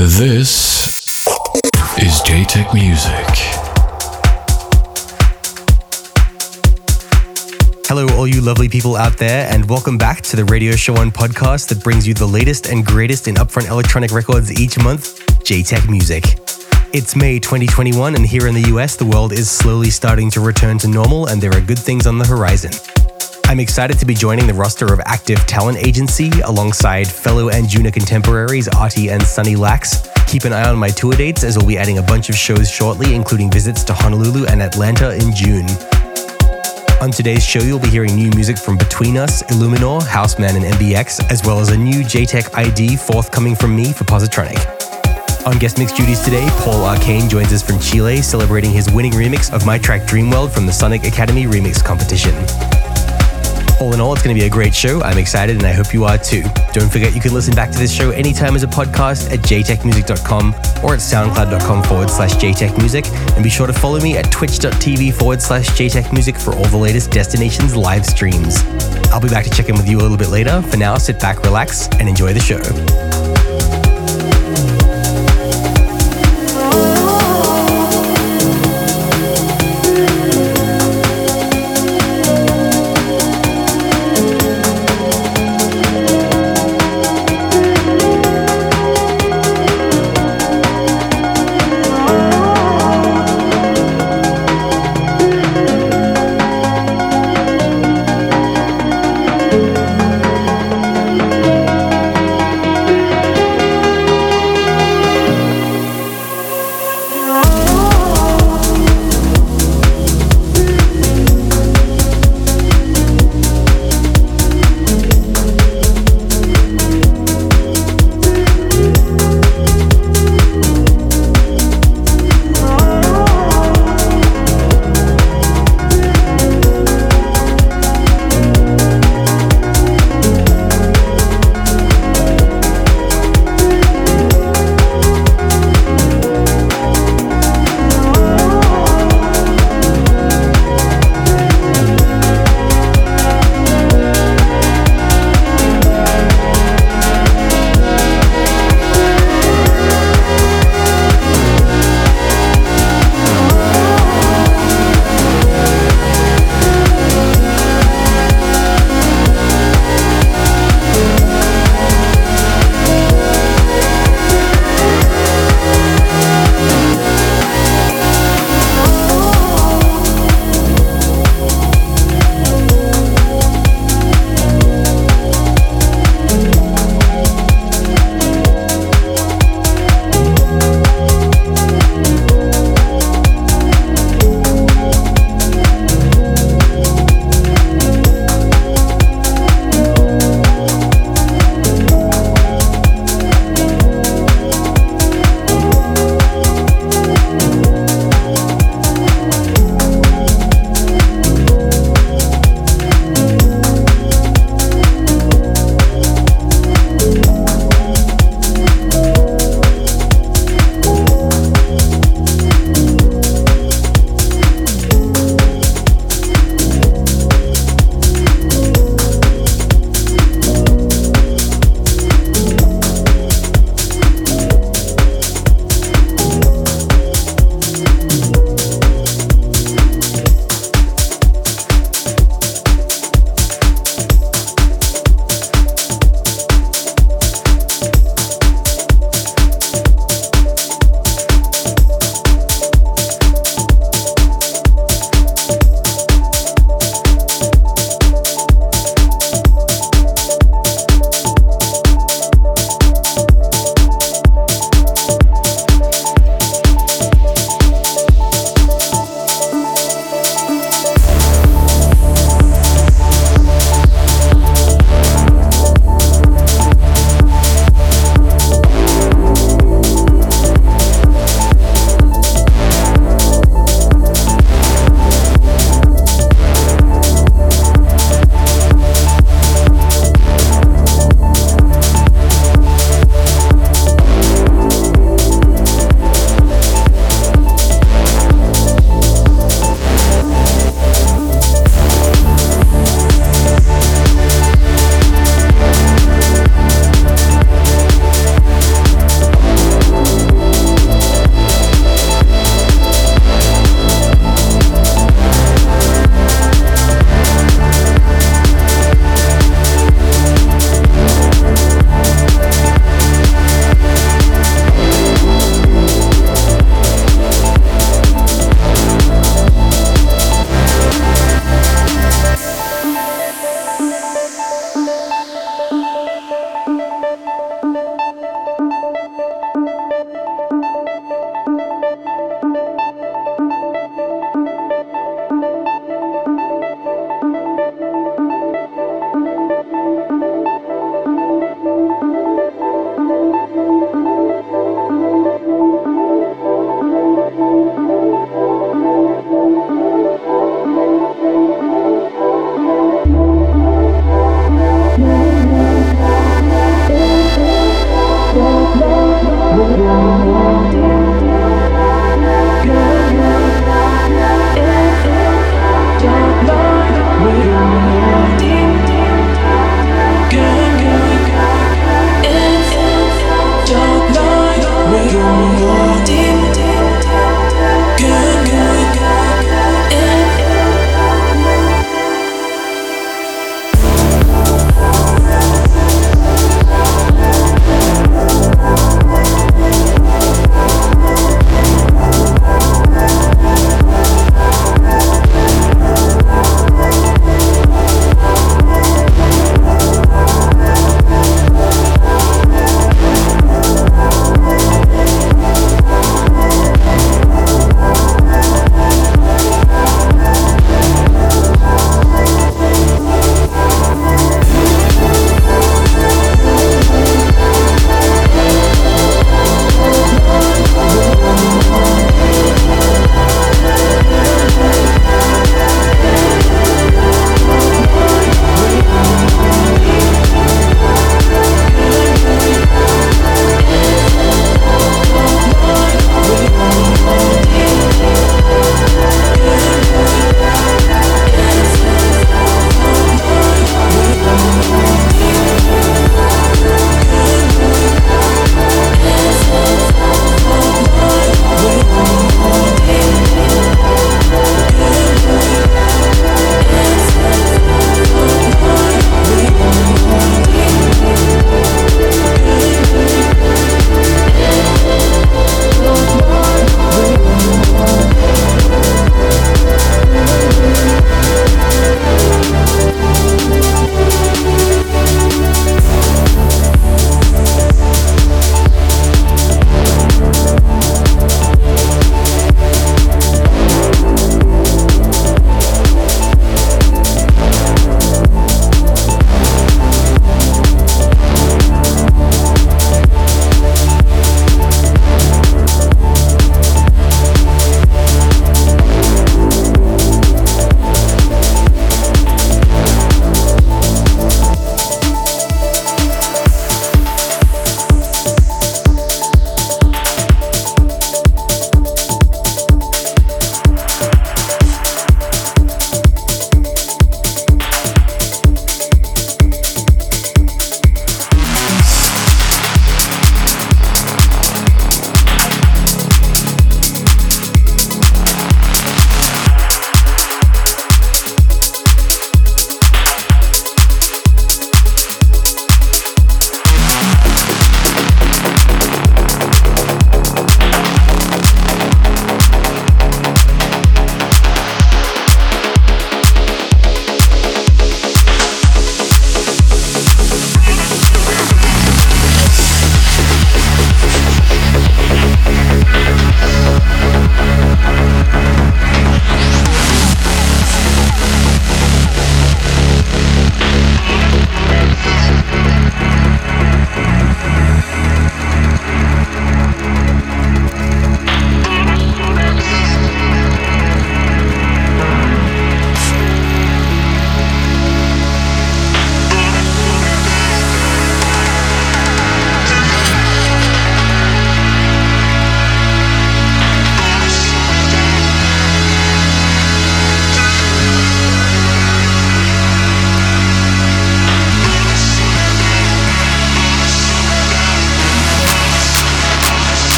This is JTECH Music. Hello, all you lovely people out there, and welcome back to the Radio Show On podcast that brings you the latest and greatest in upfront electronic records each month, JTECH Music. It's May 2021, and here in the US, the world is slowly starting to return to normal, and there are good things on the horizon. I'm excited to be joining the roster of active talent agency alongside fellow Anjuna contemporaries Artie and Sunny Lacks. Keep an eye on my tour dates as we'll be adding a bunch of shows shortly, including visits to Honolulu and Atlanta in June. On today's show, you'll be hearing new music from Between Us, Illuminor, Houseman and MBX, as well as a new JTECH ID forthcoming from me for Positronic. On guest mix duties today, Paul Arcane joins us from Chile, celebrating his winning remix of my track Dreamworld from the Sonic Academy remix competition. All in all, it's going to be a great show. I'm excited and I hope you are too. Don't forget you can listen back to this show anytime as a podcast at jtechmusic.com or at soundcloud.com/JTECH Music. And be sure to follow me at twitch.tv/JTECH Music for all the latest Destinations live streams. I'll be back to check in with you a little bit later. For now, sit back, relax, and enjoy the show.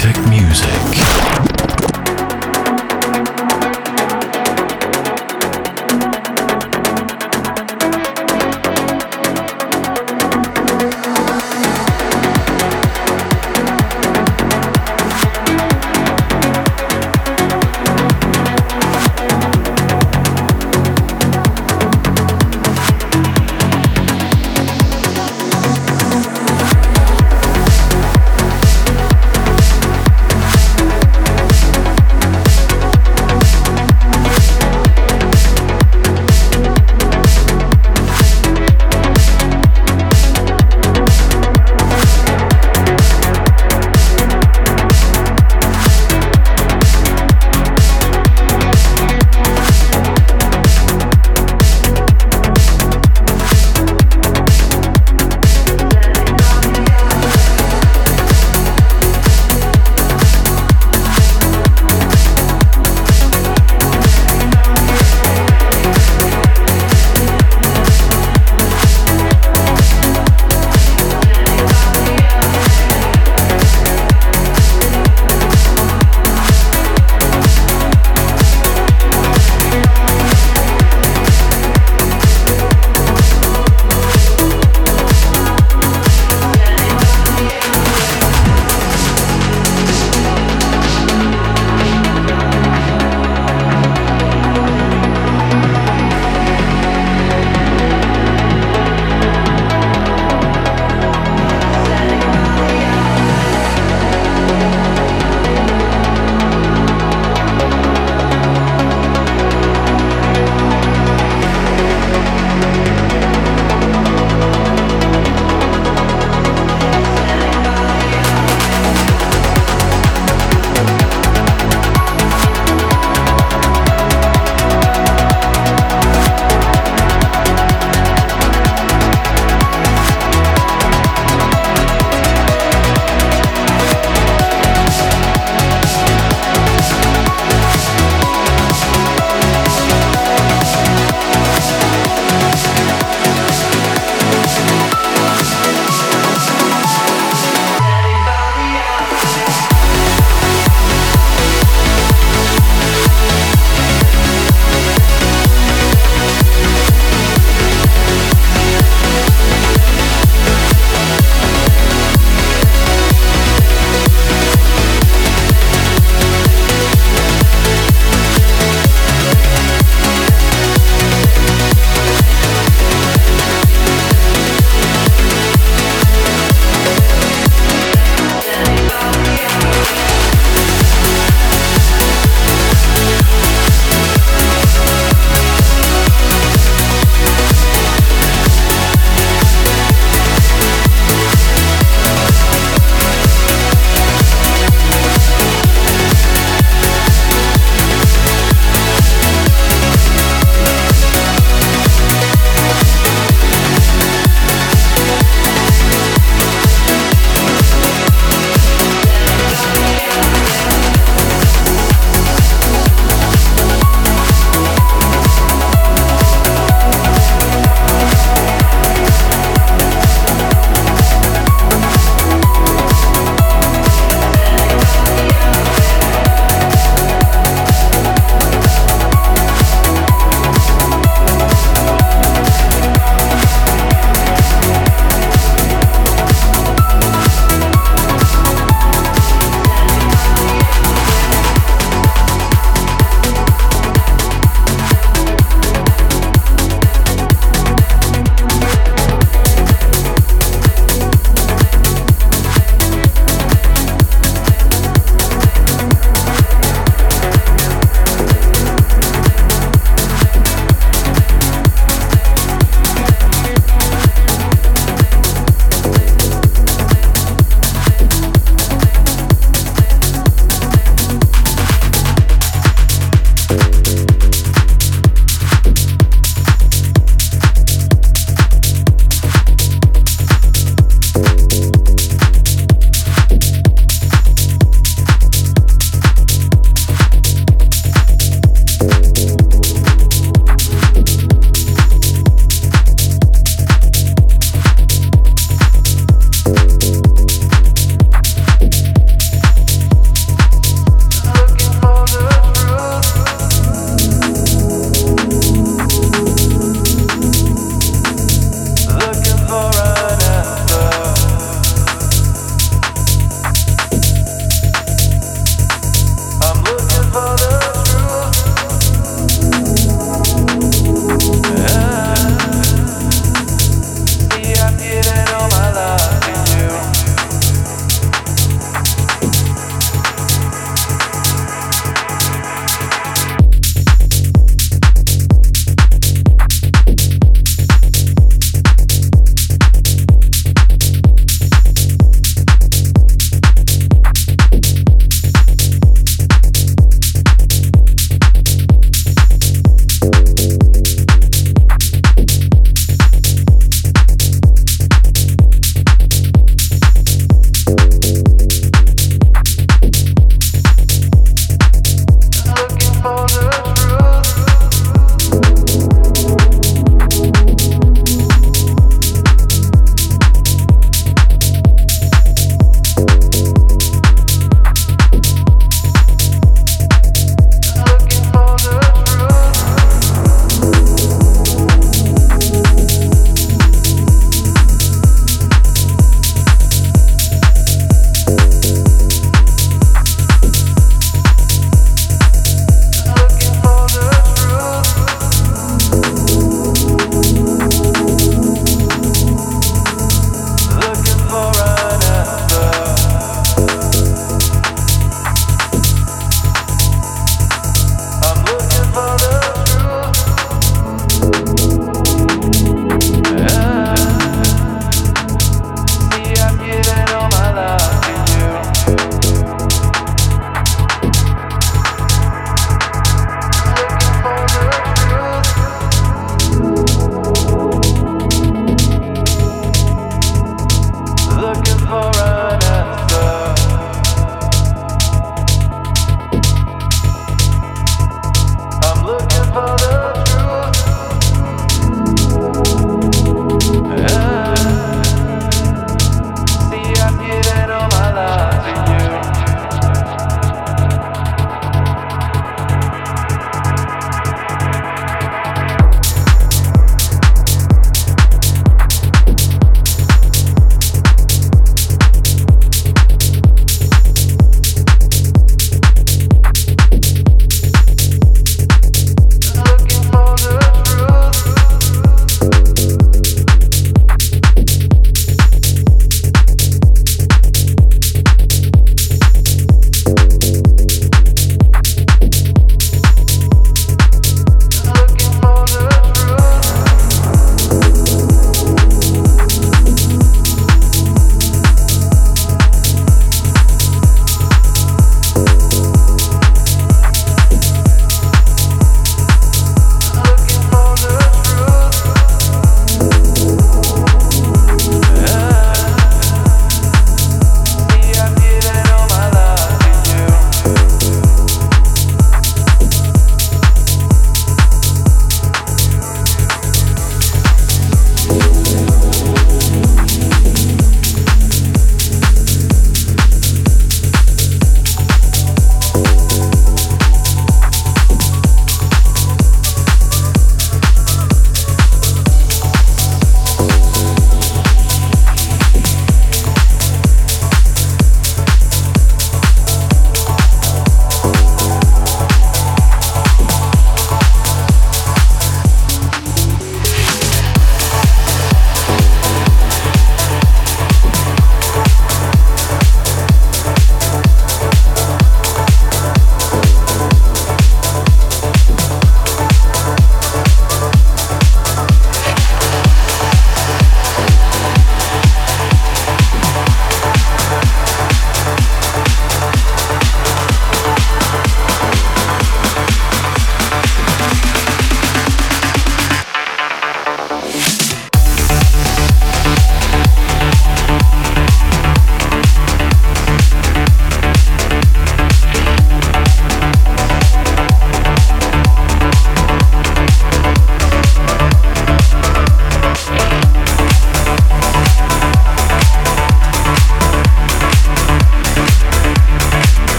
JTECH Music.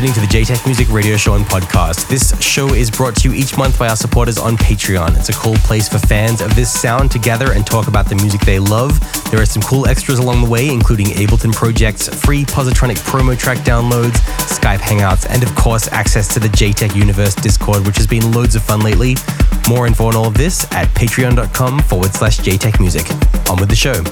listening to the JTECH Music Radio Show and Podcast. This show is brought to you each month by our supporters on Patreon. It's a cool place for fans of this sound to gather and talk about the music they love. There are some cool extras along the way, including Ableton projects, free Positronic promo track downloads, Skype hangouts, and of course access to the JTECH Universe Discord, which has been loads of fun lately. More info on all of this at patreon.com/JTECH Music. On with the show.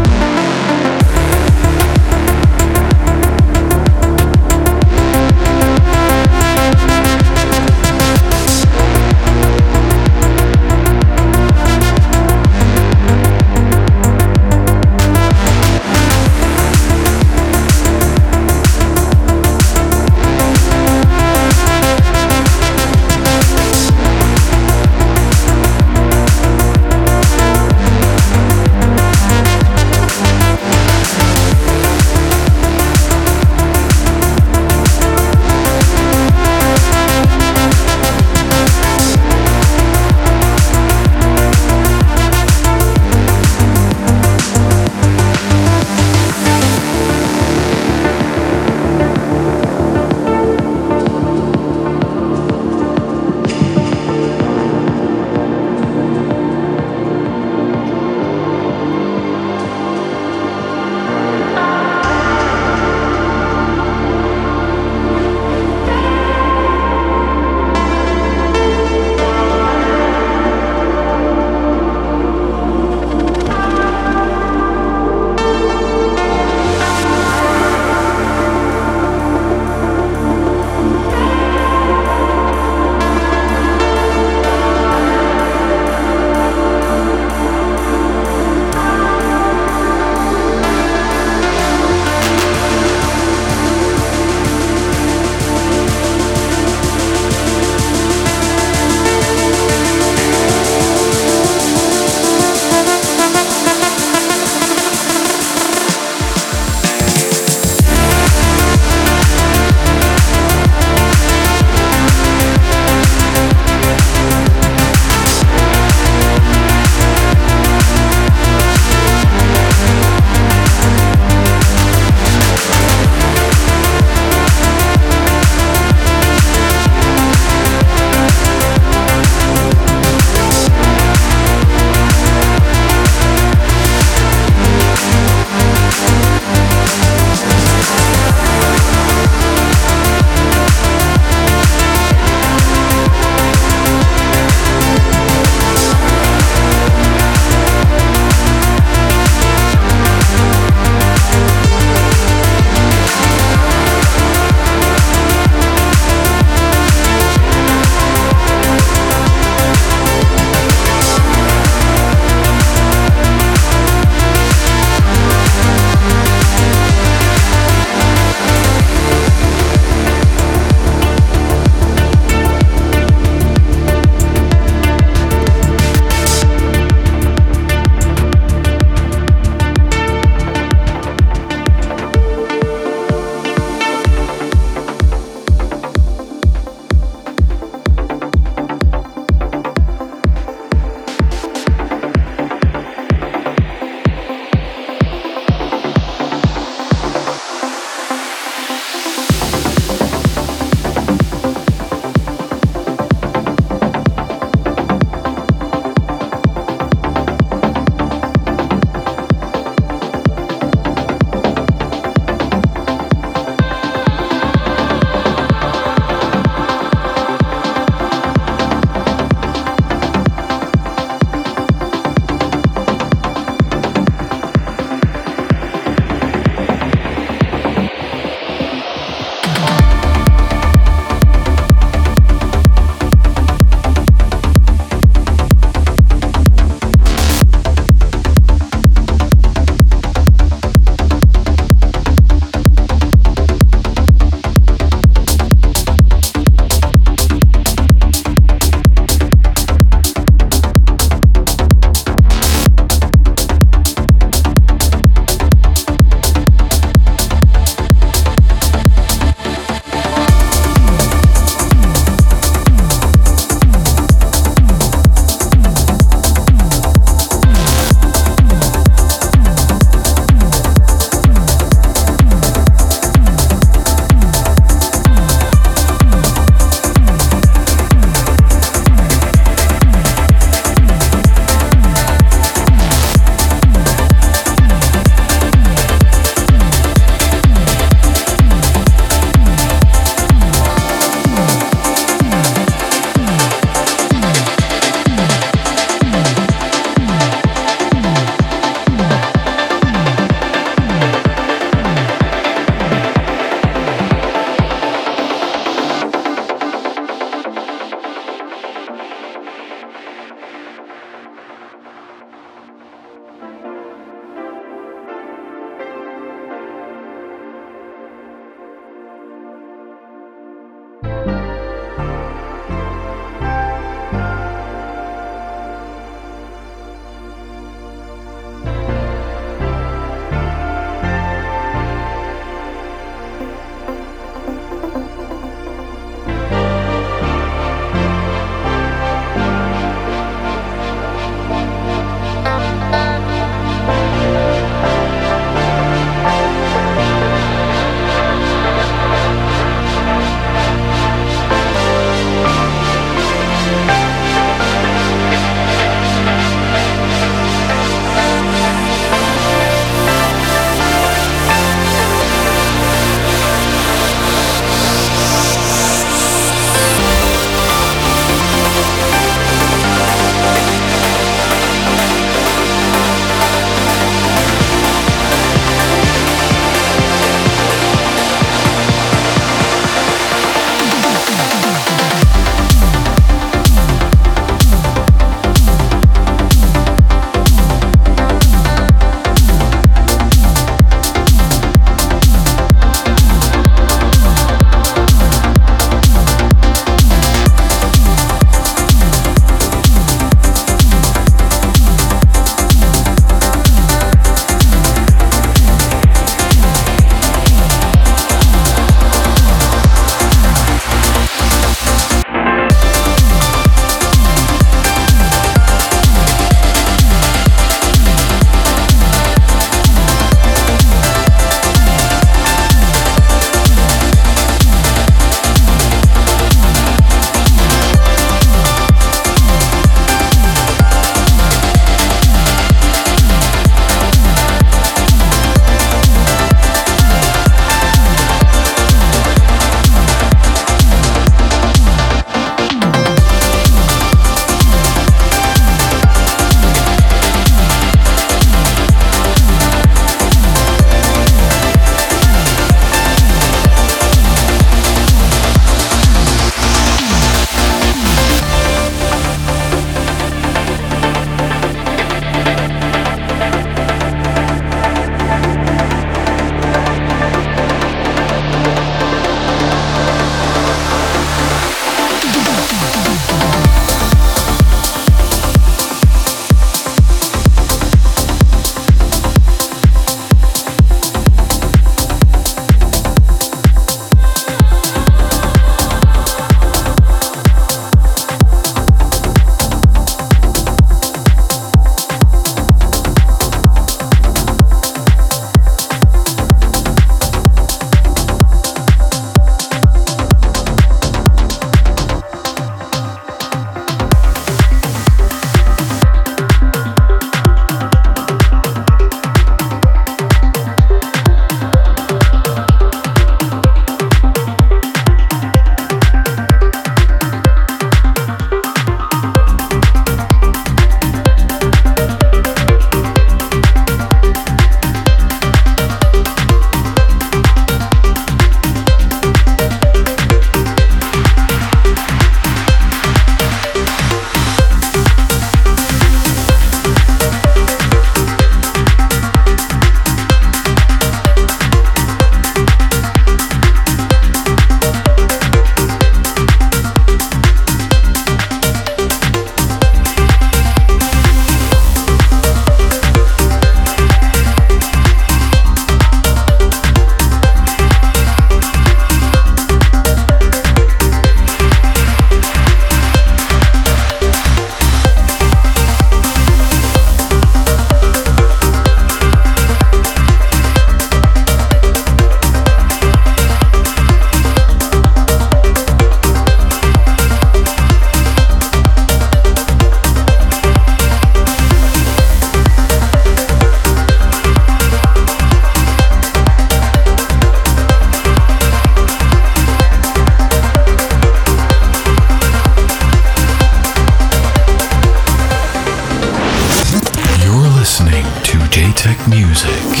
JTECH Music.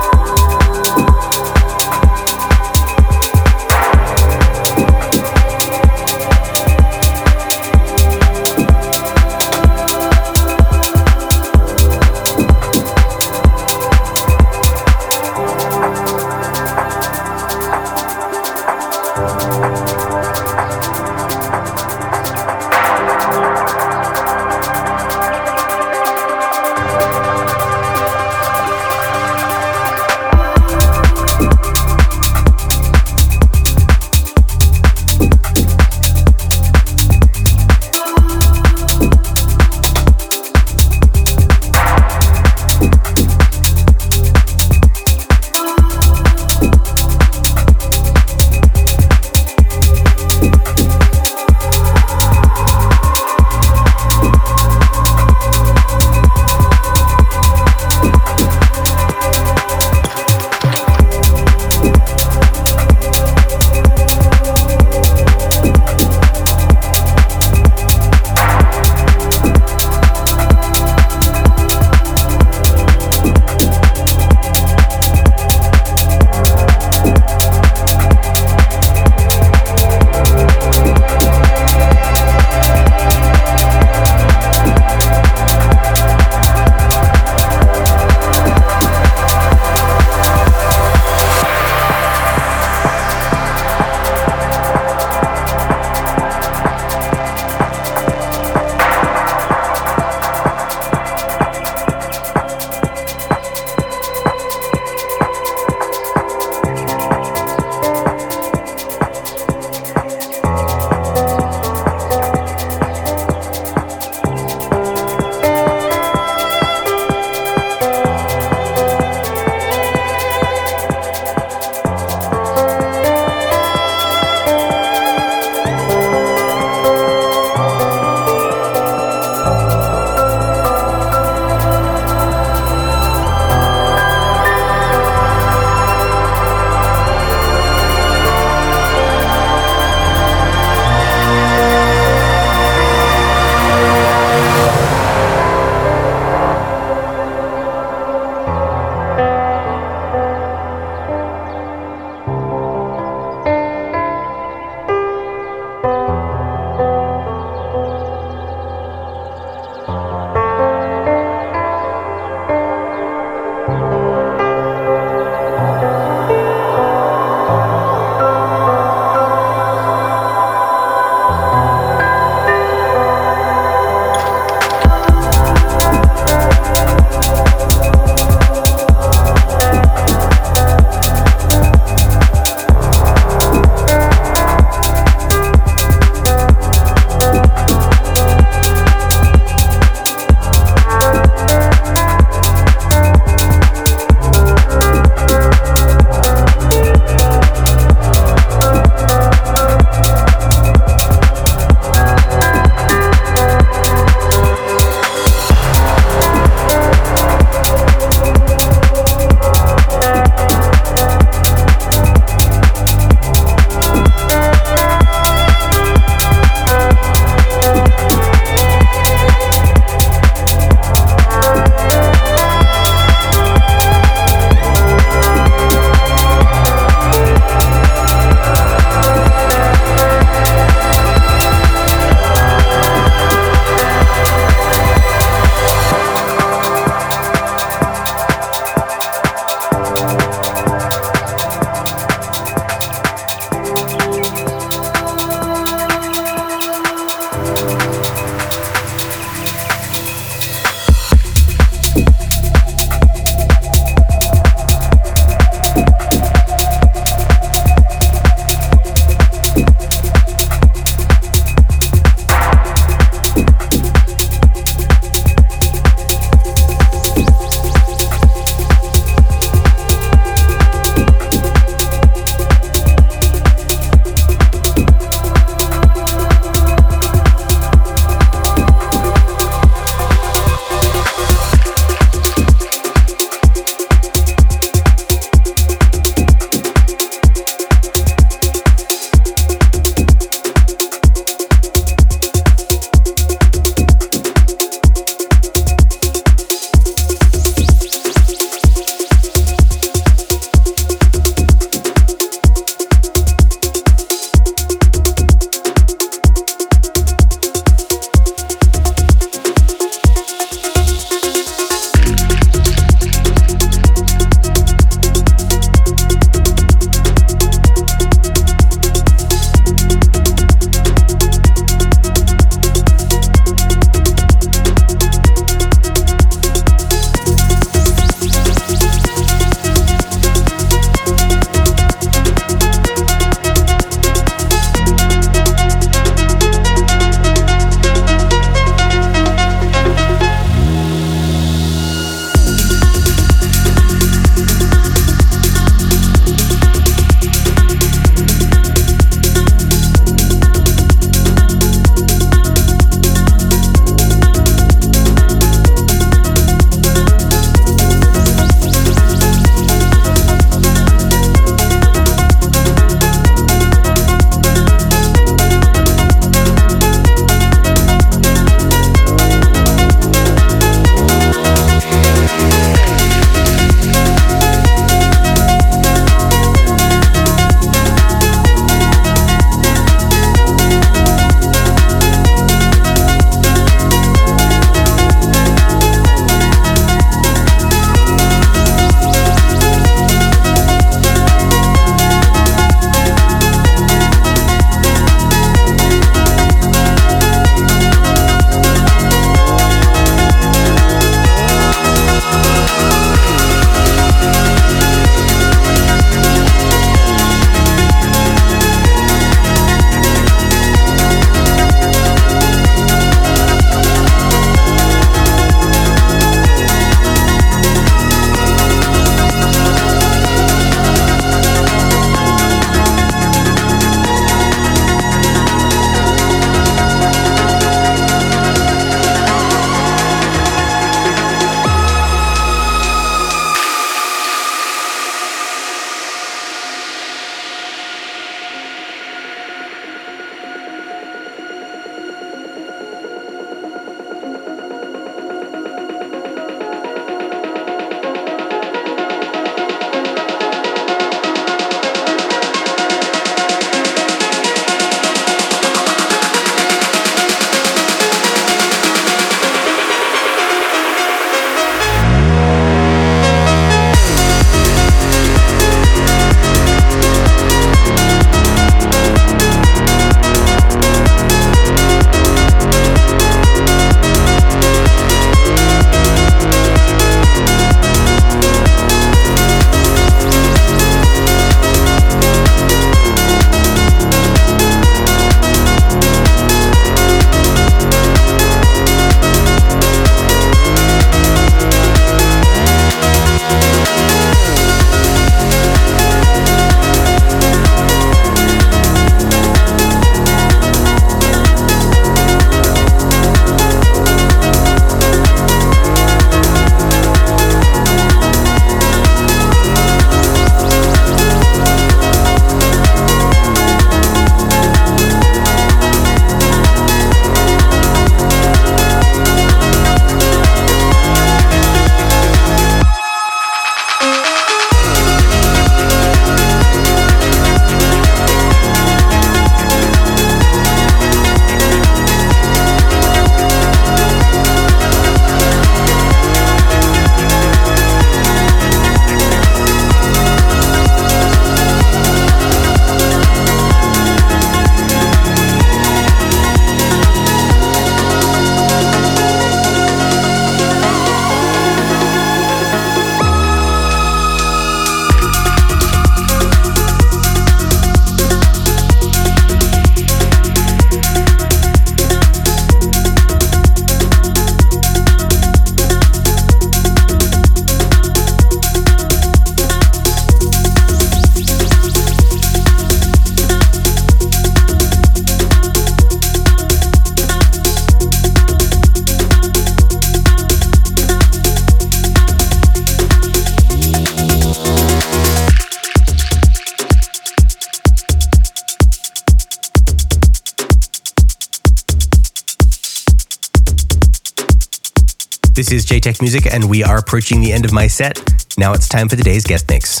This is JTECH Music, and we are approaching the end of my set. Now it's time for today's guest mix.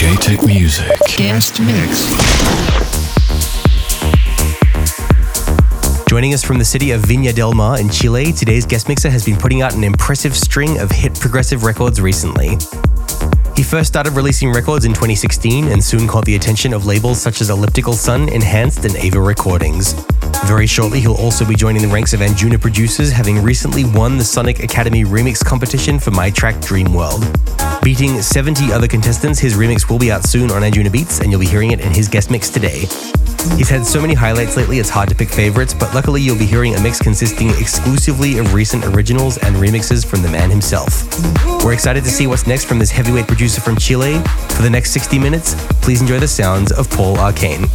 JTECH Music guest mix. Joining us from the city of Viña del Mar in Chile, today's guest mixer has been putting out an impressive string of hit progressive records recently. He first started releasing records in 2016 and soon caught the attention of labels such as Elliptical Sun, Enhanced, and Ava Recordings. Very shortly, he'll also be joining the ranks of Anjuna producers, having recently won the Sonic Academy remix competition for my track Dreamworld. Beating 70 other contestants, his remix will be out soon on Anjuna Beats, and you'll be hearing it in his guest mix today. He's had so many highlights lately, it's hard to pick favorites, but luckily you'll be hearing a mix consisting exclusively of recent originals and remixes from the man himself. We're excited to see what's next from this heavyweight producer from Chile. For the next 60 minutes, please enjoy the sounds of Paul Arcane.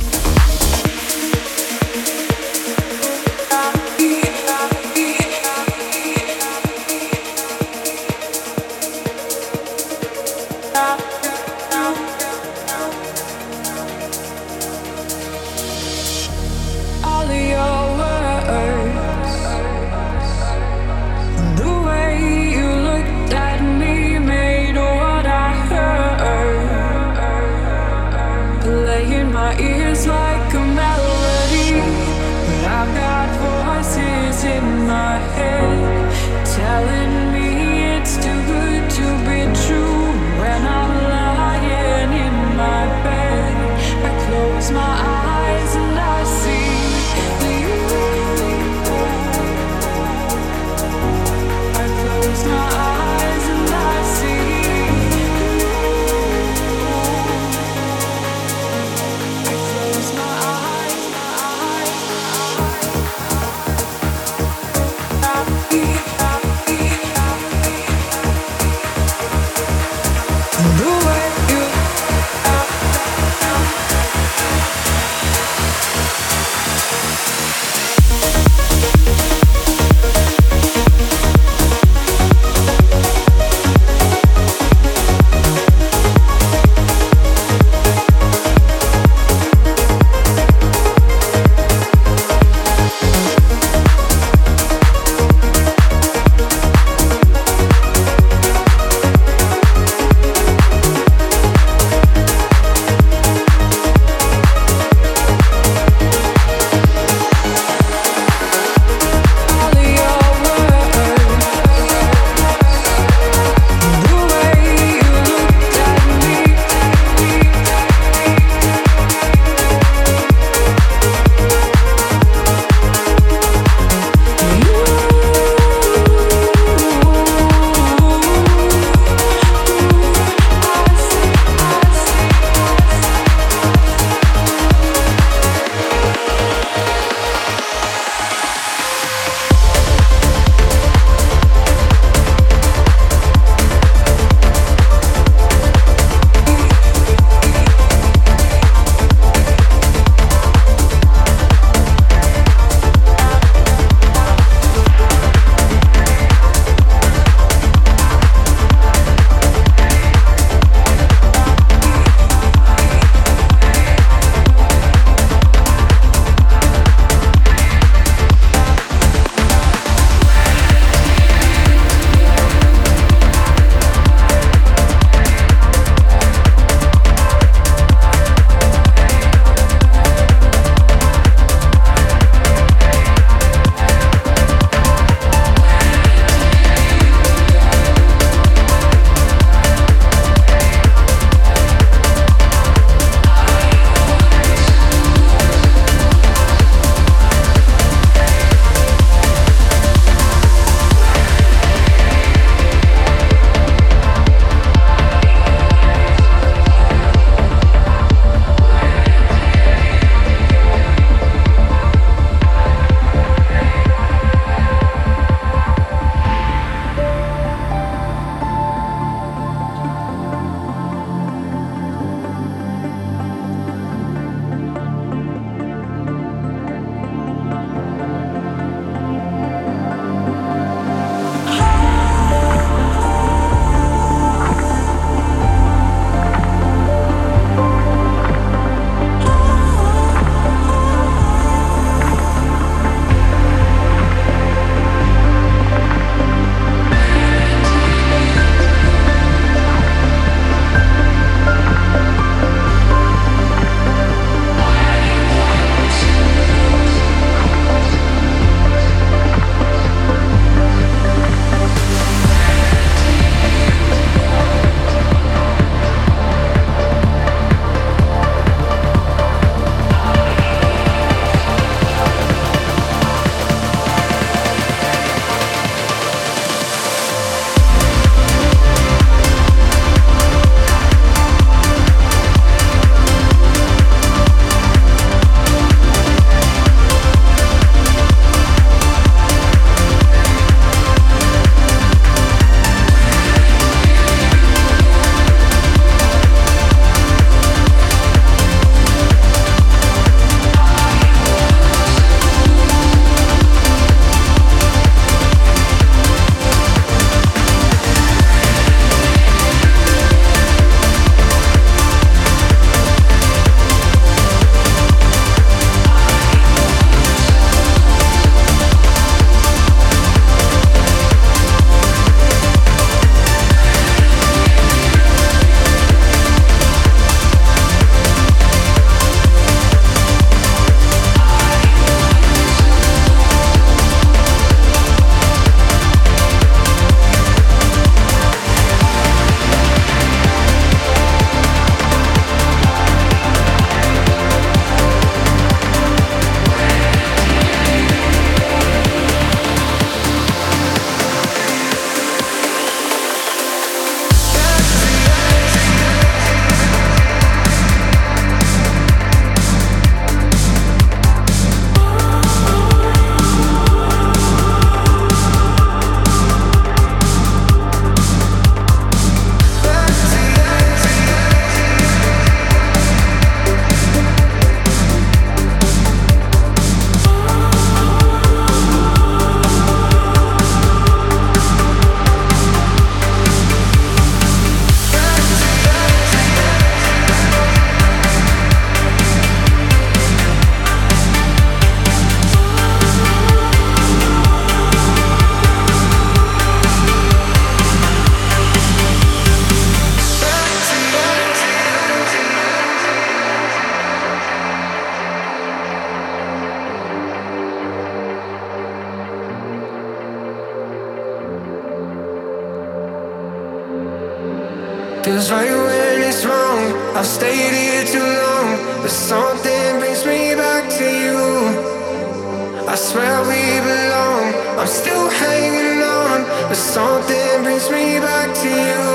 Feels right when it's wrong. I've stayed here too long, but something brings me back to you. I swear we belong. I'm still hanging on, but something brings me back to you.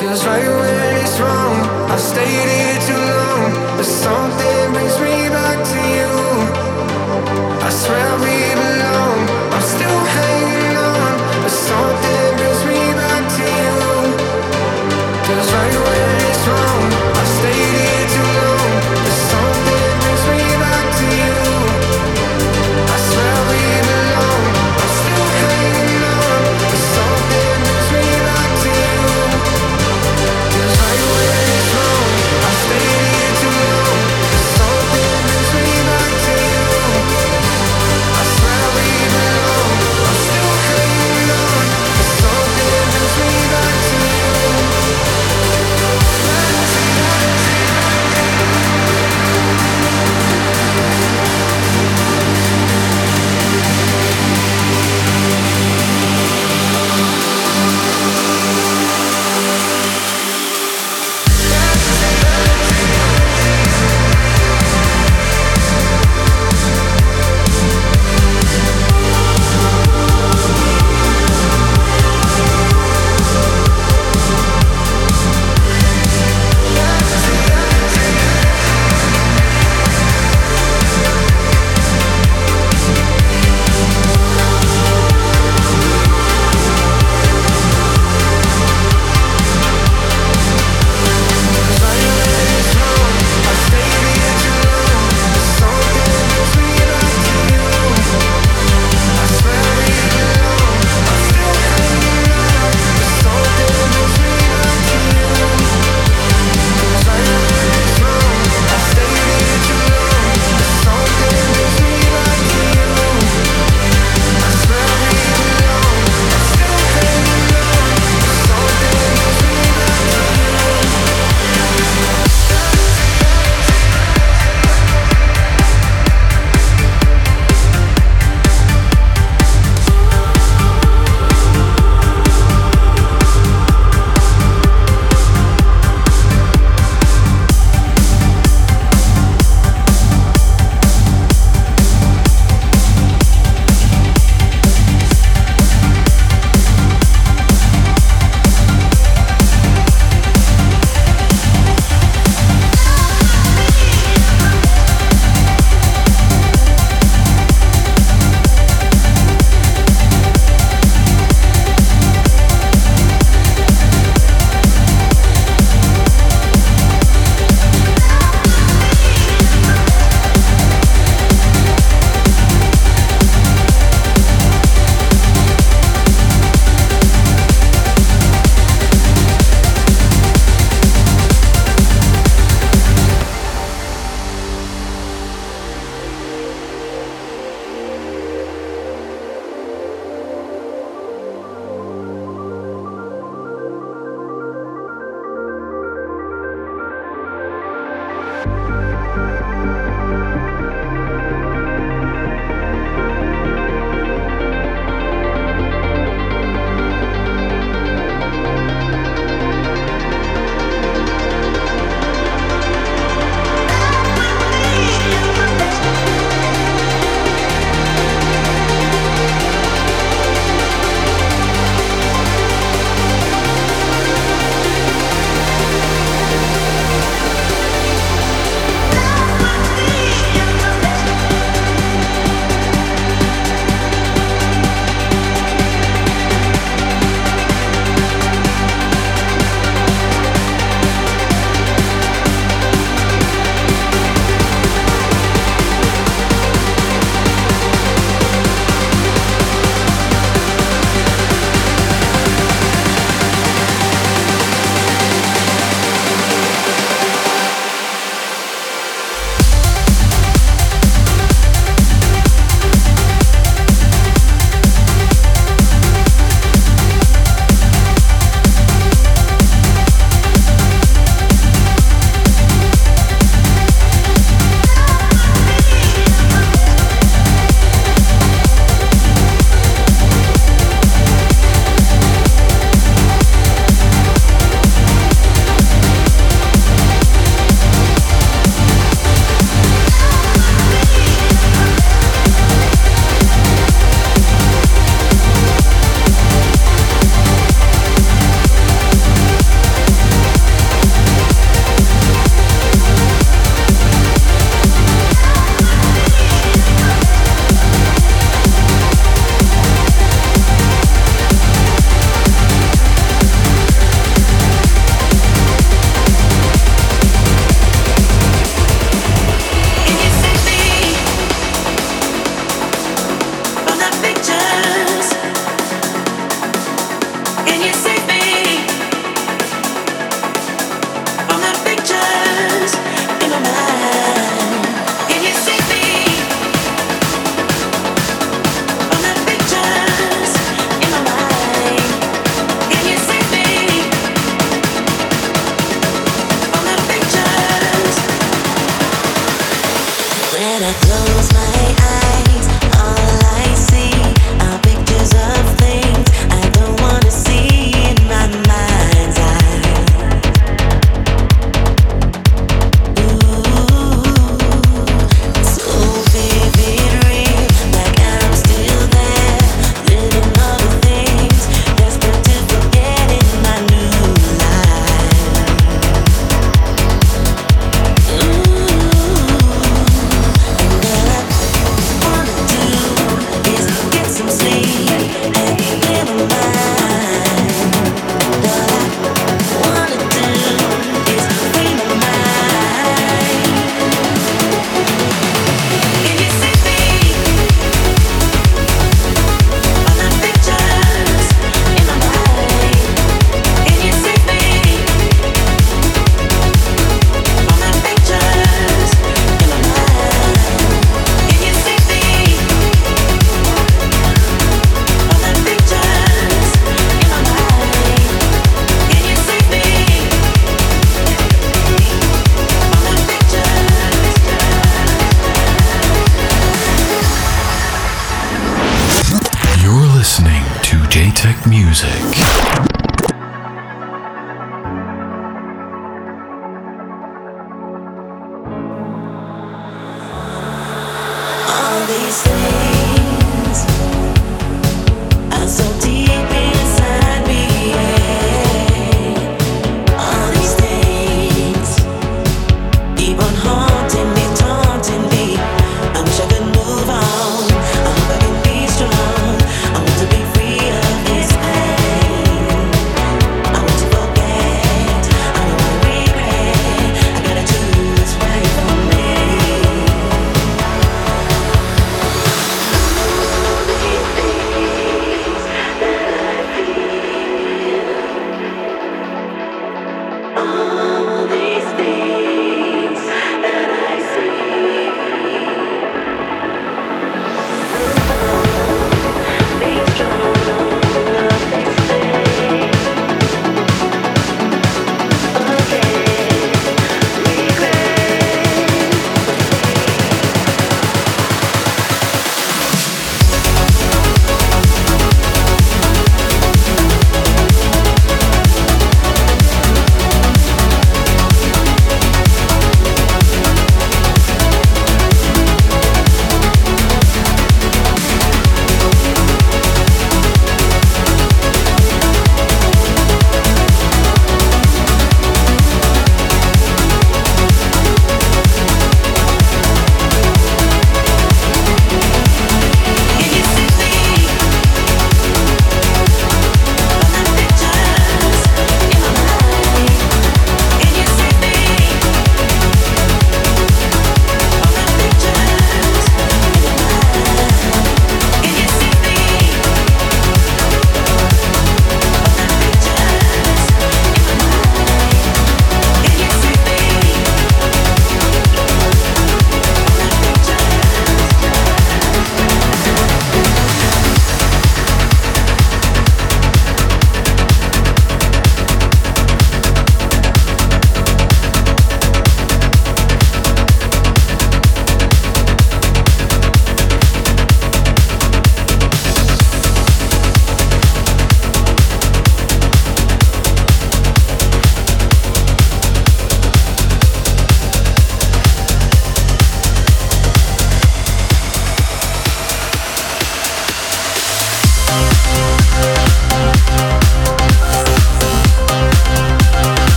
Feels right when it's wrong. I've stayed here too long, but something brings me back to you. I swear we belong. I'm still hanging on, but something brings me back to you. Feels right when it's wrong. I've stayed here too long, but something brings me back to you. I swear we belong. I'm still hanging on, but something brings me back to you. Feels right when it's wrong. I've stayed here too long, but something brings me back to you. I swear we belong. I'm still hanging on, but something brings me back to you.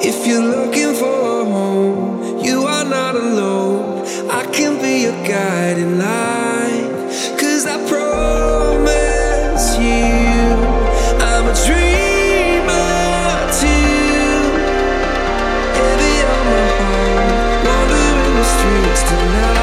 If you're looking for a home, you are not alone. I can be your guiding light, 'cause I promise you I'm a dreamer too. Heavy on my heart, wandering the streets tonight.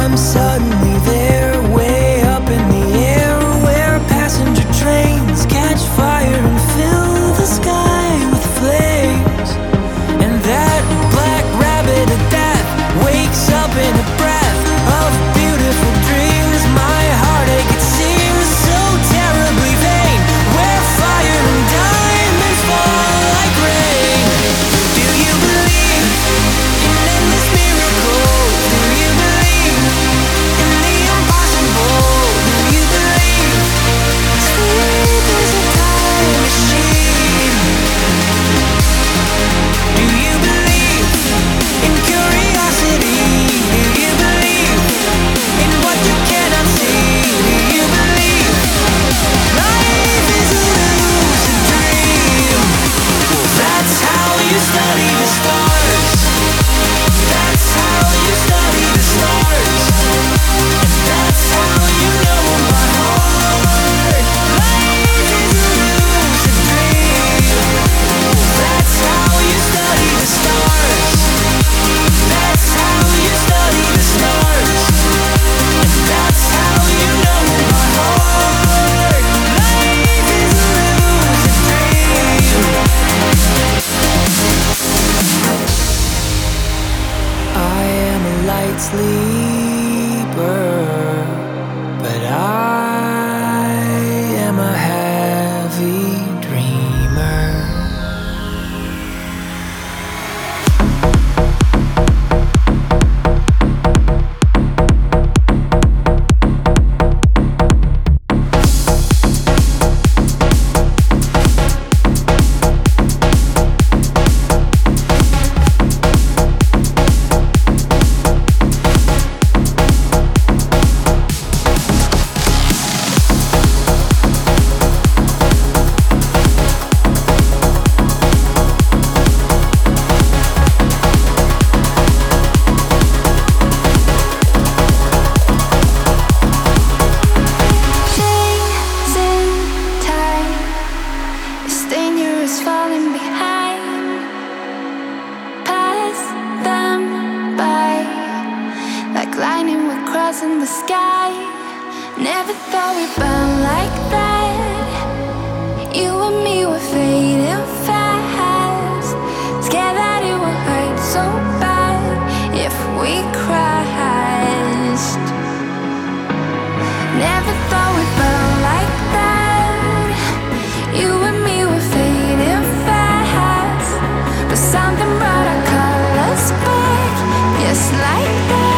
I'm sorry. in the sky. Never thought we'd burn like that. You and me were fading fast. Scared that it would hurt so bad if we crashed. Never thought we'd burn like that. You and me were fading fast, but something brought our colors back, just like that.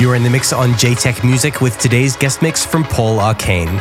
You're in the mix on JTECH Music with today's guest mix from Paul Arcane.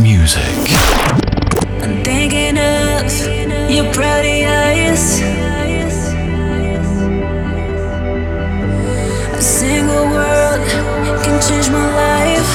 Music. I'm thinking of your pretty eyes. A single word can change my life.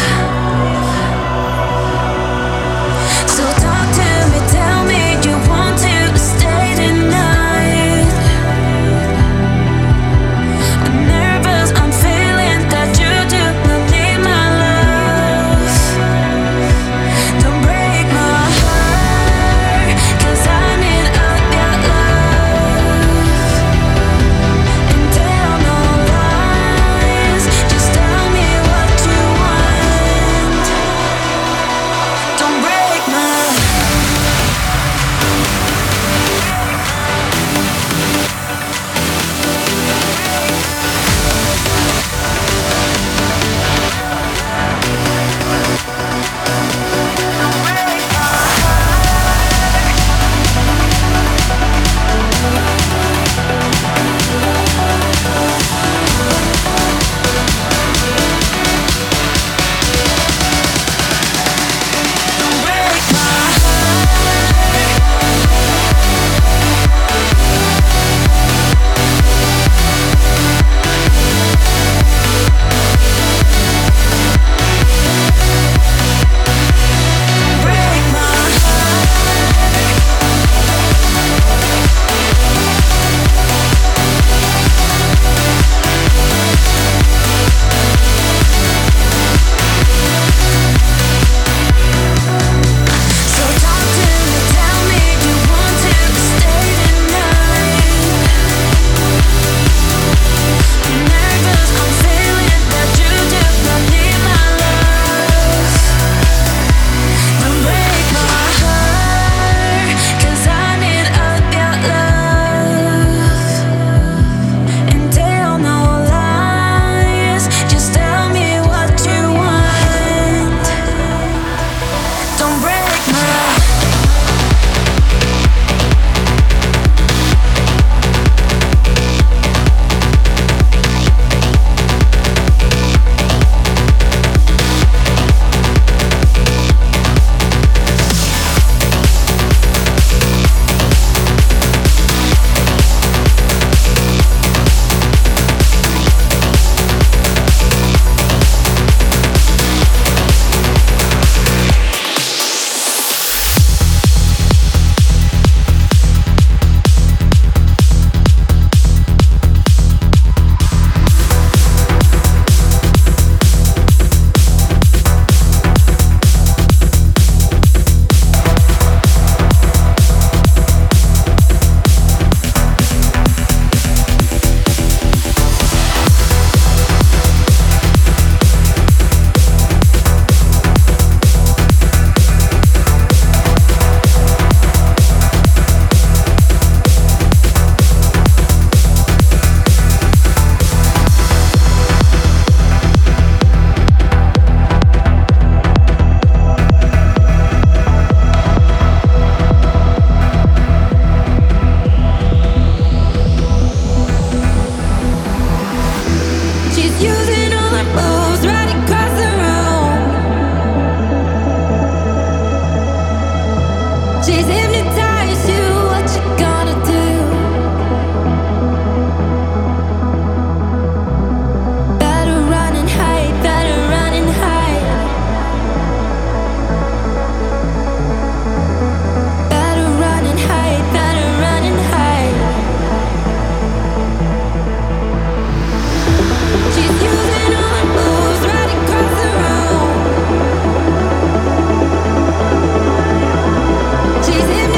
She's in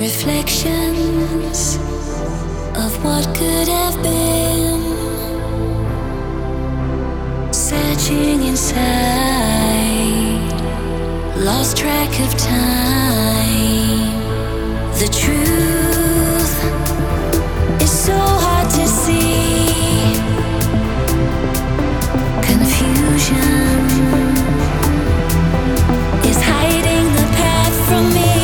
Reflections of what could have been, searching inside, lost track of time. The truth is so hard to see. Confusion is hiding the path from me.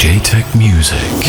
JTECH Music.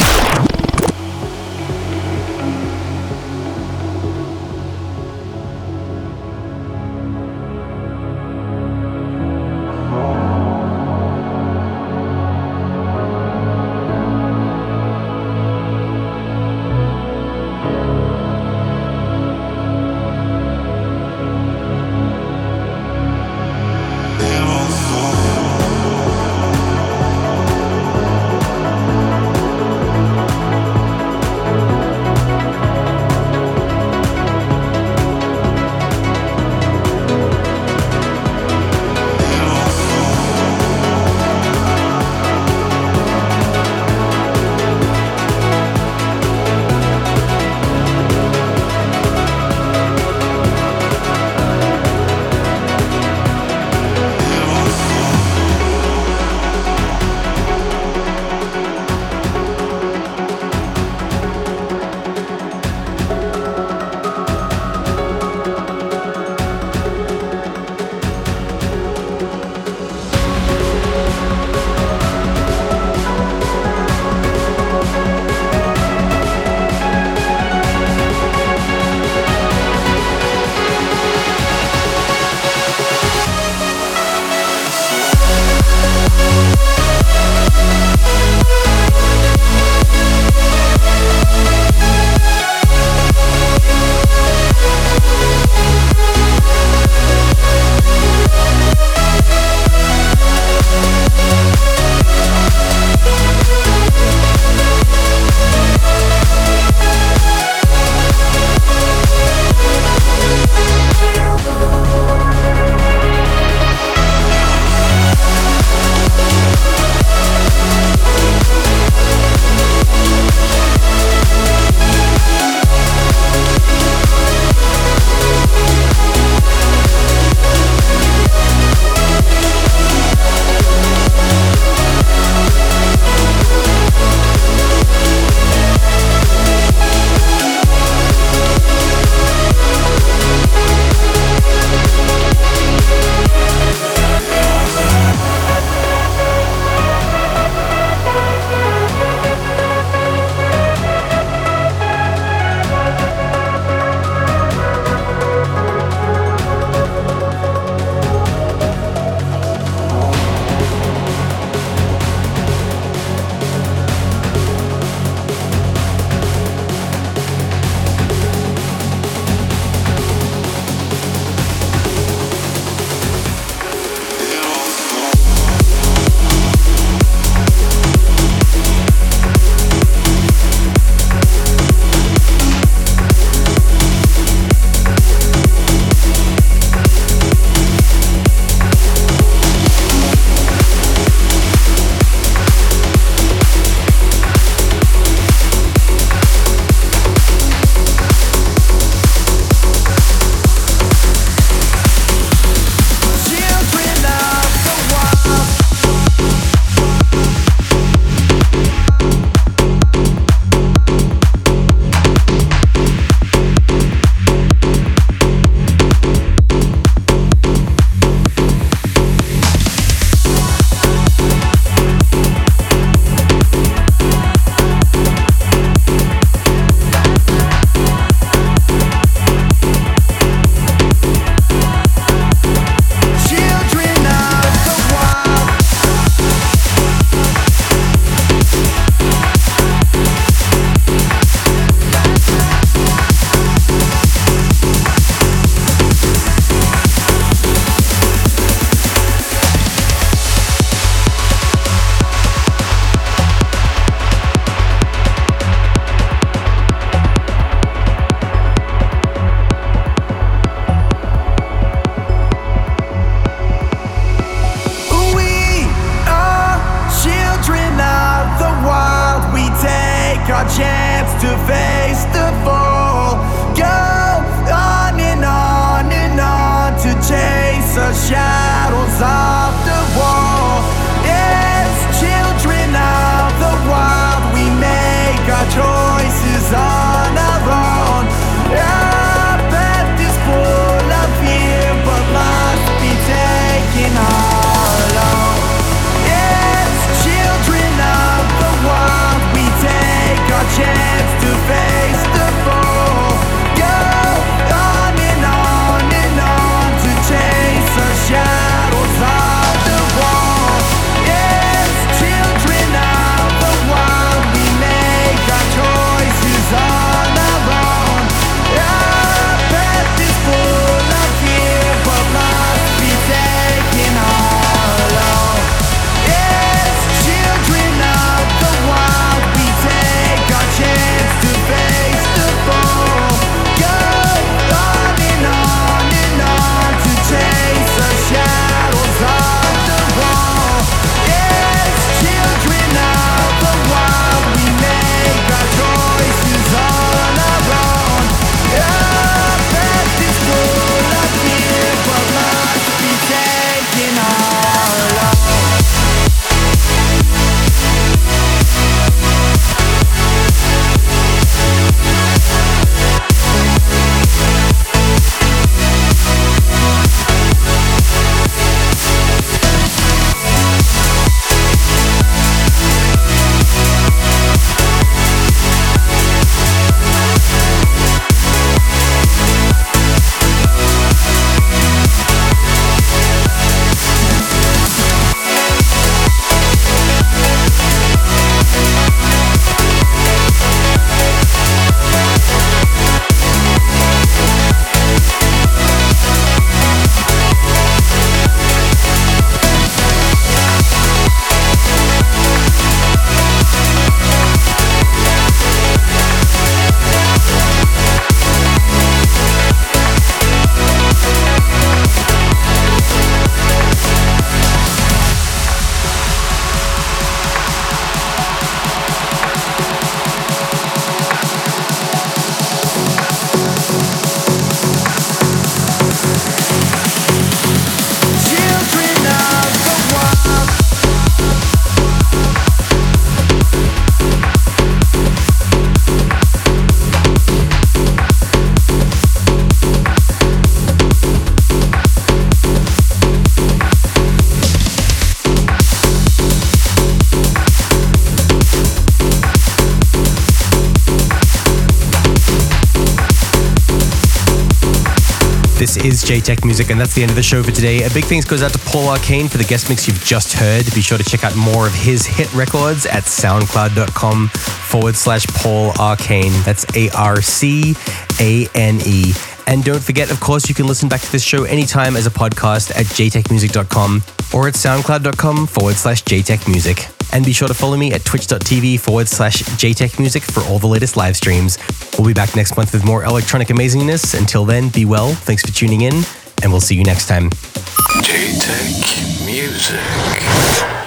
This is JTECH Music, and that's the end of the show for today. A big thanks goes out to Paul Arcane for the guest mix you've just heard. Be sure to check out more of his hit records at soundcloud.com/Paul Arcane. That's ARCANE. And don't forget, of course, you can listen back to this show anytime as a podcast at jtechmusic.com or at soundcloud.com/JTECH Music. And be sure to follow me at twitch.tv/JTECH Music for all the latest live streams. We'll be back next month with more electronic amazingness. Until then, be well, thanks for tuning in, and we'll see you next time. JTECH Music.